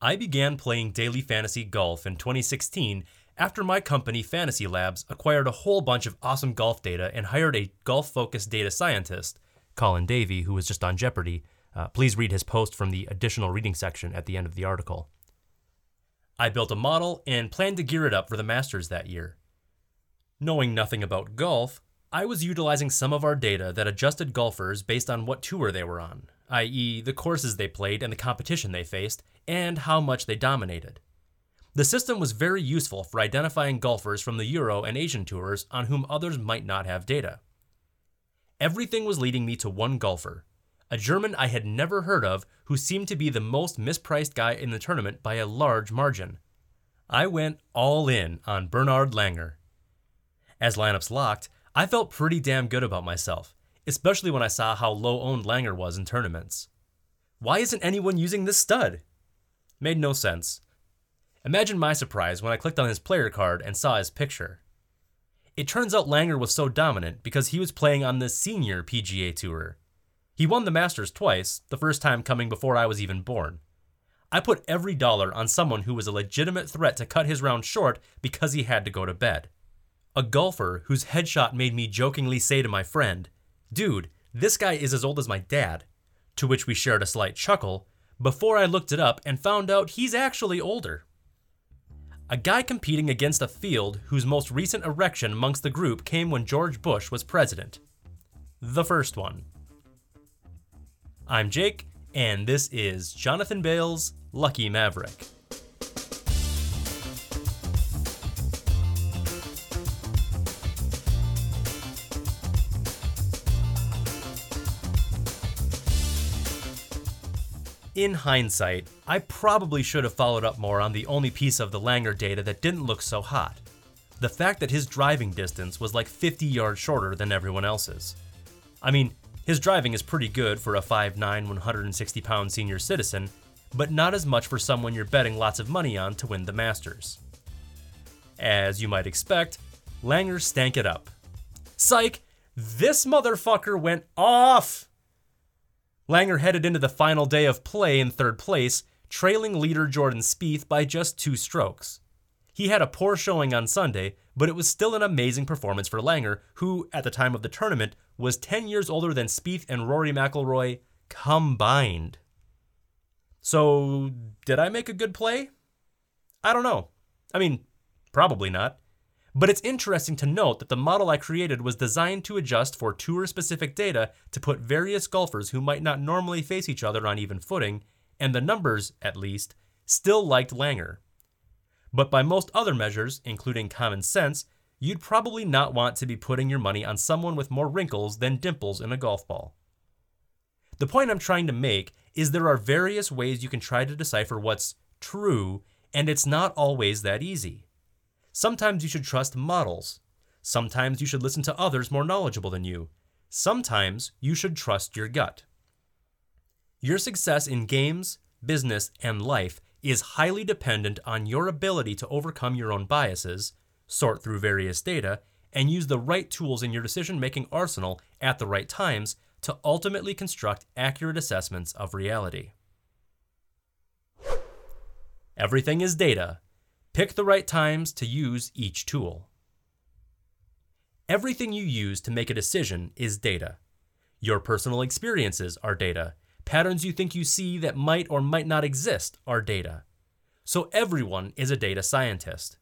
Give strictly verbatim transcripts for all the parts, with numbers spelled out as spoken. I began playing daily fantasy golf in twenty sixteen after my company Fantasy Labs acquired a whole bunch of awesome golf data and hired a golf-focused data scientist, Colin Davey, who was just on Jeopardy. Uh, please read his post from the additional reading section at the end of the article. I built a model and planned to gear it up for the Masters that year. Knowing nothing about golf, I was utilizing some of our data that adjusted golfers based on what tour they were on, that is the courses they played and the competition they faced, and how much they dominated. The system was very useful for identifying golfers from the Euro and Asian tours on whom others might not have data. Everything was leading me to one golfer, a German I had never heard of who seemed to be the most mispriced guy in the tournament by a large margin. I went all in on Bernard Langer. As lineups locked, I felt pretty damn good about myself, especially when I saw how low-owned Langer was in tournaments. Why isn't anyone using this stud? Made no sense. Imagine my surprise when I clicked on his player card and saw his picture. It turns out Langer was so dominant because he was playing on the senior P G A Tour. He won the Masters twice, the first time coming before I was even born. I put every dollar on someone who was a legitimate threat to cut his round short because he had to go to bed. A golfer whose headshot made me jokingly say to my friend, "Dude, this guy is as old as my dad," to which we shared a slight chuckle, before I looked it up and found out he's actually older. A guy competing against a field whose most recent erection amongst the group came when George Bush was president. The first one. I'm Jake, and this is Jonathan Bales' Lucky Maverick. In hindsight, I probably should have followed up more on the only piece of the Langer data that didn't look so hot, the fact that his driving distance was like fifty yards shorter than everyone else's. I mean, his driving is pretty good for a five nine, one hundred sixty pound senior citizen, but not as much for someone you're betting lots of money on to win the Masters. As you might expect, Langer stank it up. Psych! This motherfucker went off! Langer headed into the final day of play in third place, trailing leader Jordan Spieth by just two strokes. He had a poor showing on Sunday, but it was still an amazing performance for Langer, who, at the time of the tournament, was ten years older than Spieth and Rory McIlroy combined. So, did I make a good play? I don't know. I mean, probably not. But it's interesting to note that the model I created was designed to adjust for tour-specific data to put various golfers who might not normally face each other on even footing, and the numbers, at least, still liked Langer. But by most other measures, including common sense, you'd probably not want to be putting your money on someone with more wrinkles than dimples in a golf ball. The point I'm trying to make is there are various ways you can try to decipher what's true, and it's not always that easy. Sometimes you should trust models. Sometimes you should listen to others more knowledgeable than you. Sometimes you should trust your gut. Your success in games, business, and life is highly dependent on your ability to overcome your own biases, sort through various data, and use the right tools in your decision-making arsenal at the right times to ultimately construct accurate assessments of reality. Everything is data. Pick the right times to use each tool. Everything you use to make a decision is data. Your personal experiences are data. Patterns you think you see that might or might not exist are data. So everyone is a data scientist.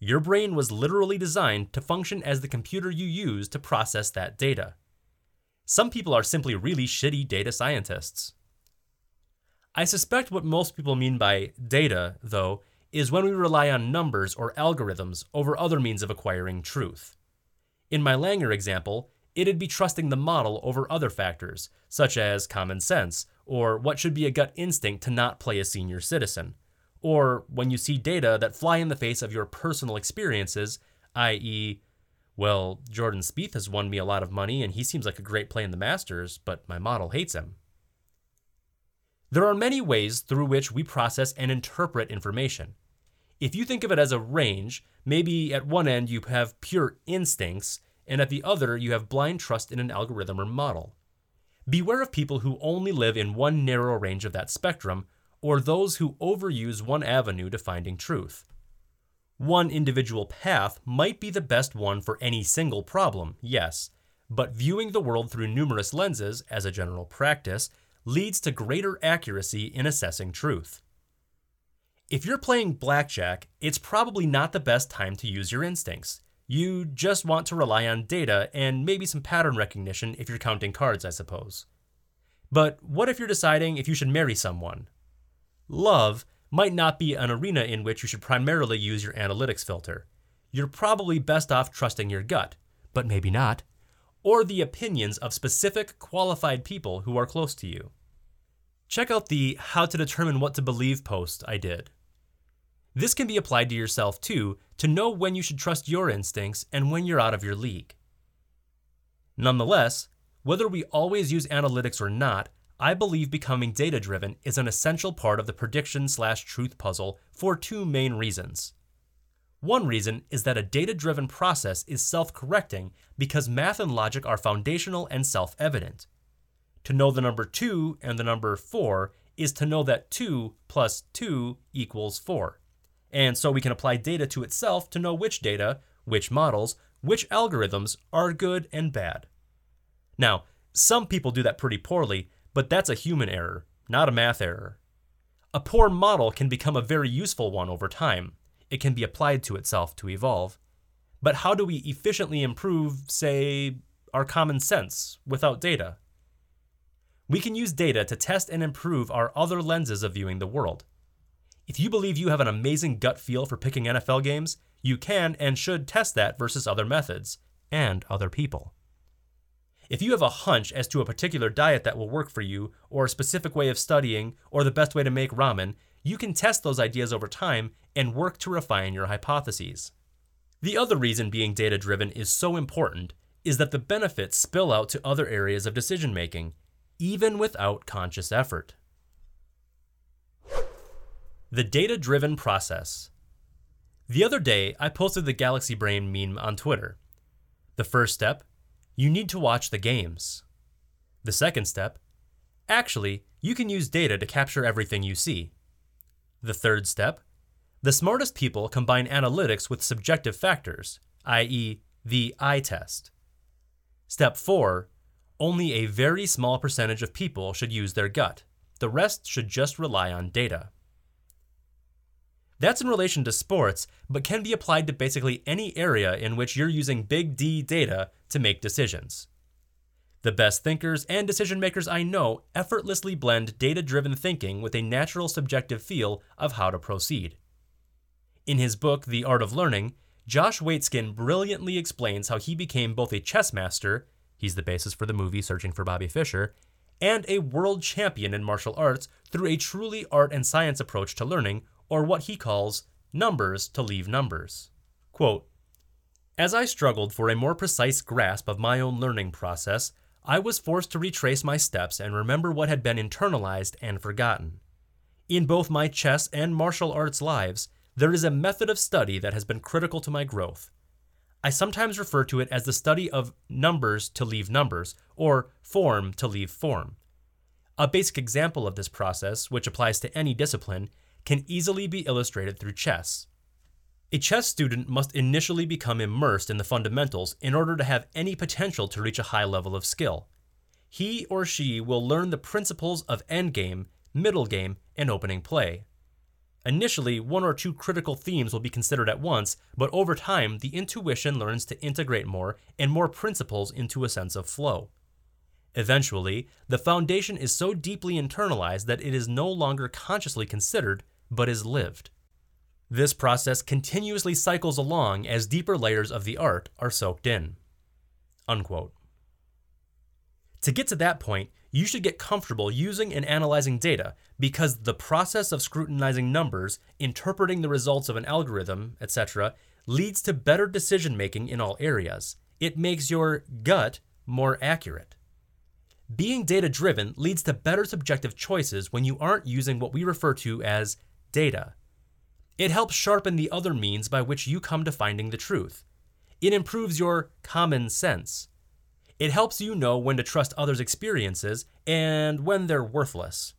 Your brain was literally designed to function as the computer you use to process that data. Some people are simply really shitty data scientists. I suspect what most people mean by data, though, is when we rely on numbers or algorithms over other means of acquiring truth. In my Langer example, it'd be trusting the model over other factors, such as common sense, or what should be a gut instinct to not play a senior citizen, or when you see data that fly in the face of your personal experiences, that is, well, Jordan Spieth has won me a lot of money and he seems like a great play in the Masters, but my model hates him. There are many ways through which we process and interpret information. If you think of it as a range, maybe at one end you have pure instincts, and at the other you have blind trust in an algorithm or model. Beware of people who only live in one narrow range of that spectrum, or those who overuse one avenue to finding truth. One individual path might be the best one for any single problem, yes, but viewing the world through numerous lenses, as a general practice, leads to greater accuracy in assessing truth. If you're playing blackjack, it's probably not the best time to use your instincts. You just want to rely on data and maybe some pattern recognition if you're counting cards, I suppose. But what if you're deciding if you should marry someone? Love might not be an arena in which you should primarily use your analytics filter. You're probably best off trusting your gut, but maybe not, or the opinions of specific qualified people who are close to you. Check out the How to Determine What to Believe post I did. This can be applied to yourself too, to know when you should trust your instincts and when you're out of your league. Nonetheless, whether we always use analytics or not, I believe becoming data-driven is an essential part of the prediction-slash-truth puzzle for two main reasons. One reason is that a data-driven process is self-correcting because math and logic are foundational and self-evident. To know the number two and the number four is to know that two plus two equals four. And so we can apply data to itself to know which data, which models, which algorithms are good and bad. Now, some people do that pretty poorly, but that's a human error, not a math error. A poor model can become a very useful one over time. It can be applied to itself to evolve. But how do we efficiently improve, say, our common sense without data? We can use data to test and improve our other lenses of viewing the world. If you believe you have an amazing gut feel for picking N F L games, you can and should test that versus other methods and other people. If you have a hunch as to a particular diet that will work for you, or a specific way of studying, or the best way to make ramen, you can test those ideas over time and work to refine your hypotheses. The other reason being data-driven is so important is that the benefits spill out to other areas of decision-making, even without conscious effort. The data-driven process. The other day, I posted the Galaxy Brain meme on Twitter. The first step, you need to watch the games. The second step, actually, you can use data to capture everything you see. The third step, the smartest people combine analytics with subjective factors, that is, the eye test. Step four, only a very small percentage of people should use their gut. The rest should just rely on data. That's in relation to sports, but can be applied to basically any area in which you're using big D data to make decisions. The best thinkers and decision makers I know effortlessly blend data-driven thinking with a natural subjective feel of how to proceed. In his book, The Art of Learning, Josh Waitzkin brilliantly explains how he became both a chess master, he's the basis for the movie Searching for Bobby Fischer, and a world champion in martial arts through a truly art and science approach to learning, or what he calls numbers to leave numbers. Quote, as I struggled for a more precise grasp of my own learning process, I was forced to retrace my steps and remember what had been internalized and forgotten. In both my chess and martial arts lives, there is a method of study that has been critical to my growth. I sometimes refer to it as the study of numbers to leave numbers, or form to leave form. A basic example of this process, which applies to any discipline, can easily be illustrated through chess. A chess student must initially become immersed in the fundamentals in order to have any potential to reach a high level of skill. He or she will learn the principles of endgame, middle game, and opening play. Initially, one or two critical themes will be considered at once, but over time, the intuition learns to integrate more and more principles into a sense of flow. Eventually, the foundation is so deeply internalized that it is no longer consciously considered, but is lived. This process continuously cycles along as deeper layers of the art are soaked in. Unquote. To get to that point, you should get comfortable using and analyzing data because the process of scrutinizing numbers, interpreting the results of an algorithm, et cetera, leads to better decision-making in all areas. It makes your gut more accurate. Being data-driven leads to better subjective choices when you aren't using what we refer to as data. It helps sharpen the other means by which you come to finding the truth. It improves your common sense. It helps you know when to trust others' experiences and when they're worthless.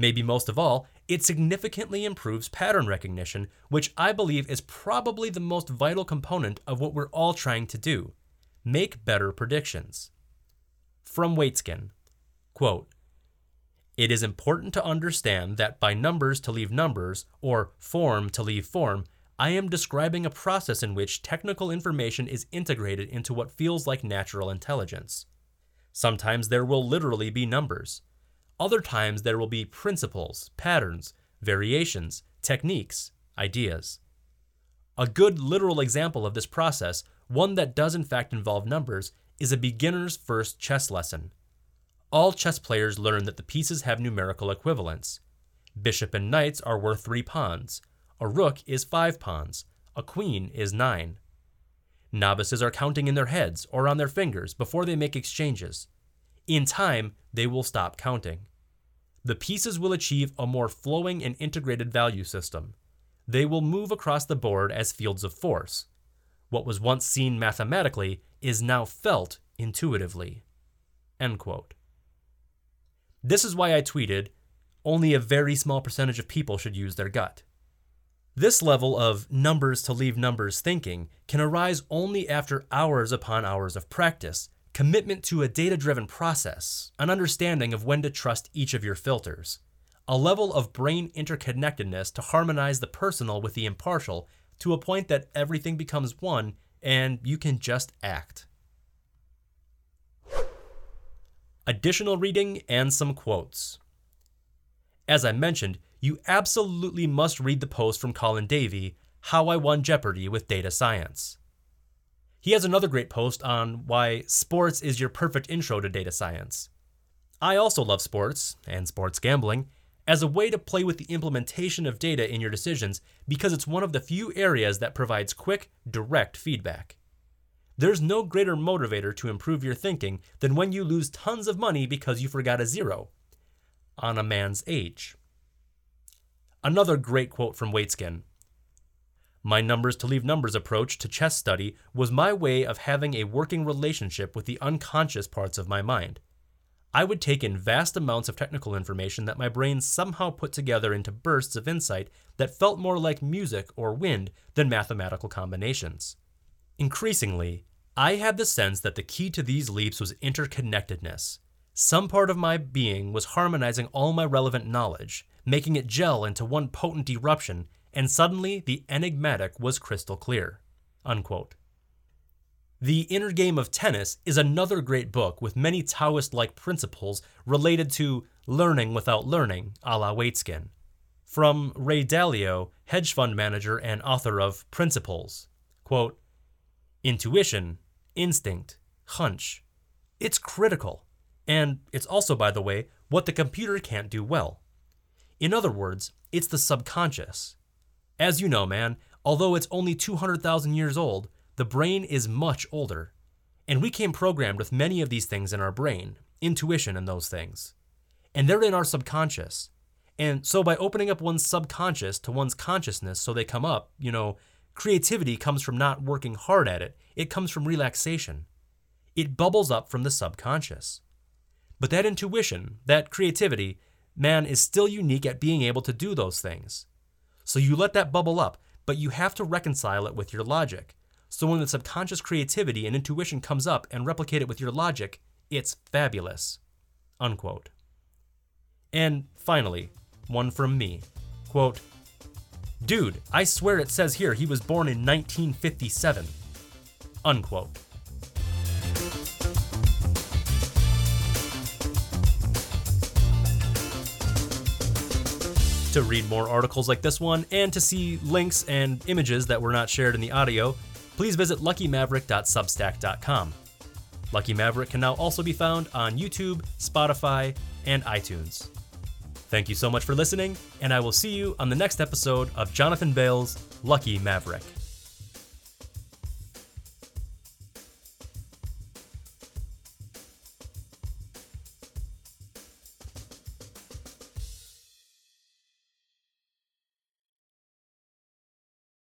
Maybe most of all, it significantly improves pattern recognition, which I believe is probably the most vital component of what we're all trying to do, make better predictions. From Waitzkin, quote, "It is important to understand that by numbers to leave numbers, or form to leave form, I am describing a process in which technical information is integrated into what feels like natural intelligence. Sometimes there will literally be numbers. Other times there will be principles, patterns, variations, techniques, ideas. A good literal example of this process, one that does in fact involve numbers, is a beginner's first chess lesson. All chess players learn that the pieces have numerical equivalents. Bishop and knights are worth three pawns. A rook is five pawns. A queen is nine. Novices are counting in their heads or on their fingers before they make exchanges. In time, they will stop counting. The pieces will achieve a more flowing and integrated value system. They will move across the board as fields of force. What was once seen mathematically is now felt intuitively." End quote. This is why I tweeted, only a very small percentage of people should use their gut. This level of numbers to leave numbers thinking can arise only after hours upon hours of practice, commitment to a data-driven process, an understanding of when to trust each of your filters, a level of brain interconnectedness to harmonize the personal with the impartial to a point that everything becomes one and you can just act. Additional reading and some quotes. As I mentioned, you absolutely must read the post from Colin Davey, How I Won Jeopardy with Data Science. He has another great post on why sports is your perfect intro to data science. I also love sports, and sports gambling, as a way to play with the implementation of data in your decisions because it's one of the few areas that provides quick, direct feedback. There's no greater motivator to improve your thinking than when you lose tons of money because you forgot a zero on a man's age. Another great quote from Waitzkin. "My numbers to leave numbers approach to chess study was my way of having a working relationship with the unconscious parts of my mind. I would take in vast amounts of technical information that my brain somehow put together into bursts of insight that felt more like music or wind than mathematical combinations. Increasingly, I had the sense that the key to these leaps was interconnectedness. Some part of my being was harmonizing all my relevant knowledge, making it gel into one potent eruption, and suddenly the enigmatic was crystal clear." Unquote. The Inner Game of Tennis is another great book with many Taoist-like principles related to learning without learning, a la Waitzkin. From Ray Dalio, hedge fund manager and author of Principles, quote, "Intuition, instinct, hunch. It's critical. And it's also, by the way, what the computer can't do well. In other words, it's the subconscious. As you know, man, although it's only two hundred thousand years old, the brain is much older. And we came programmed with many of these things in our brain, intuition and those things. And they're in our subconscious. And so by opening up one's subconscious to one's consciousness so they come up, you know, creativity comes from not working hard at it. It comes from relaxation. It bubbles up from the subconscious. But that intuition, that creativity, man, is still unique at being able to do those things. So you let that bubble up, but you have to reconcile it with your logic. So when the subconscious creativity and intuition comes up and replicate it with your logic, it's fabulous." Unquote. And finally, one from me. Quote, "Dude, I swear it says here he was born in nineteen fifty-seven. Unquote. To read more articles like this one and to see links and images that were not shared in the audio, please visit lucky maverick dot substack dot com. Lucky Maverick can now also be found on YouTube, Spotify, and iTunes. Thank you so much for listening, and I will see you on the next episode of Jonathan Bales' Lucky Maverick.